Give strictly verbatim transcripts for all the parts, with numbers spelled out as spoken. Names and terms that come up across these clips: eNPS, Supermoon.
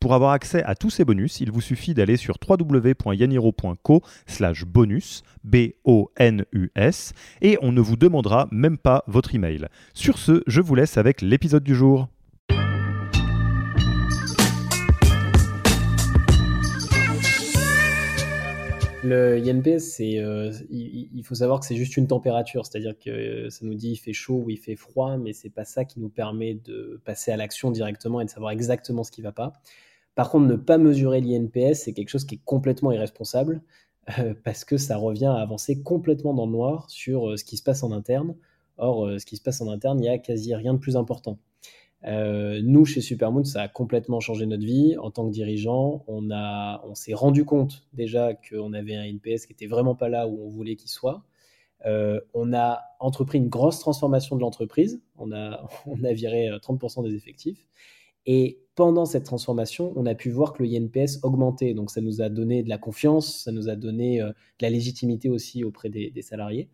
Pour avoir accès à tous ces bonus, il vous suffit d'aller sur www point yaniro point co slash bonus, B O N U S, et on ne vous demandera même pas votre email. Sur ce, je vous laisse avec l'épisode du jour. Le eNPS, c'est, euh, il, il faut savoir que c'est juste une température, c'est-à-dire que ça nous dit il fait chaud ou il fait froid, mais c'est pas ça qui nous permet de passer à l'action directement et de savoir exactement ce qui va pas. Par contre, ne pas mesurer l'eNPS, c'est quelque chose qui est complètement irresponsable euh, parce que ça revient à avancer complètement dans le noir sur euh, ce qui se passe en interne. Or, euh, ce qui se passe en interne, il n'y a quasi rien de plus important. Euh, nous, chez Supermoon, ça a complètement changé notre vie. En tant que dirigeant, on, a, on s'est rendu compte déjà qu'on avait un eNPS qui n'était vraiment pas là où on voulait qu'il soit. Euh, on a entrepris une grosse transformation de l'entreprise. On a, on a viré trente pour cent des effectifs. Et pendant cette transformation, on a pu voir que le eNPS augmentait. Donc, ça nous a donné de la confiance, ça nous a donné euh, de la légitimité aussi auprès des, des salariés.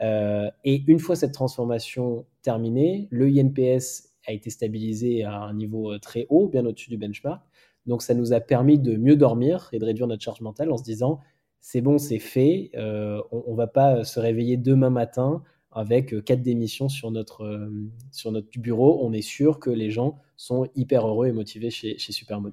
Euh, et une fois cette transformation terminée, le eNPS a été stabilisé à un niveau très haut, bien au-dessus du benchmark. Donc, ça nous a permis de mieux dormir et de réduire notre charge mentale en se disant « c'est bon, c'est fait, euh, on ne va pas se réveiller demain matin » avec quatre démissions sur notre, euh, sur notre bureau, on est sûr que les gens sont hyper heureux et motivés chez, chez Supermoon.